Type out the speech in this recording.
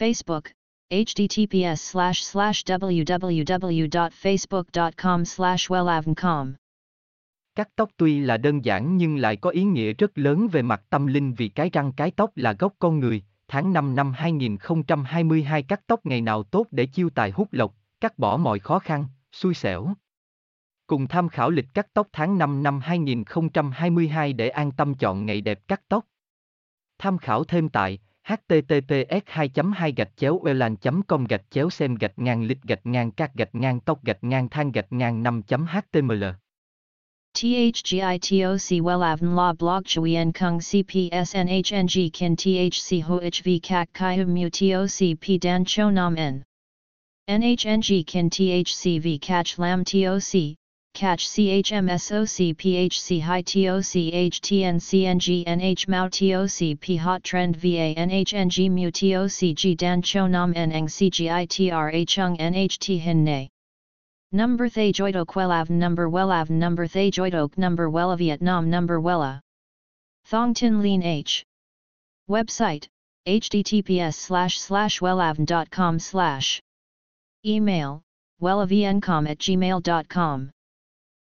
Facebook https://www.facebook.com/wellavn.com Cắt tóc tuy là đơn giản nhưng lại có ý nghĩa rất lớn về mặt tâm linh vì cái răng cái tóc là gốc con người. Tháng 5 năm 2022 cắt tóc ngày nào tốt để chiêu tài hút lộc, cắt bỏ mọi khó khăn, xui xẻo. Cùng tham khảo lịch cắt tóc tháng 5 năm 2022 để an tâm chọn ngày đẹp cắt tóc. Tham khảo thêm tại https://wellavn.com/xem/lịch-cắt-tóc-than-5.html THGITOC WELLAVN LA BLOG CHUI EN KUNG CPS NHNG KIN THC HOHV CAC CHI HUM MU TOC P DAN CHO NAM N NHNG KIN THC V CACH LAM TOC Catch CHMSOC PHC High TOC HTNCNG NH Mao TOC P Hot Trend VA NHNG Mu TOC G Dan Cho Nam Neng CGITRA Chung NHT Hin Nay Number Thay Joidok Wellavn Number Thay Joidok Number Wellavietnam Number Wella Thong Tin Lean H Website https://wellavn.com/ Email wellavn.com@gmail.com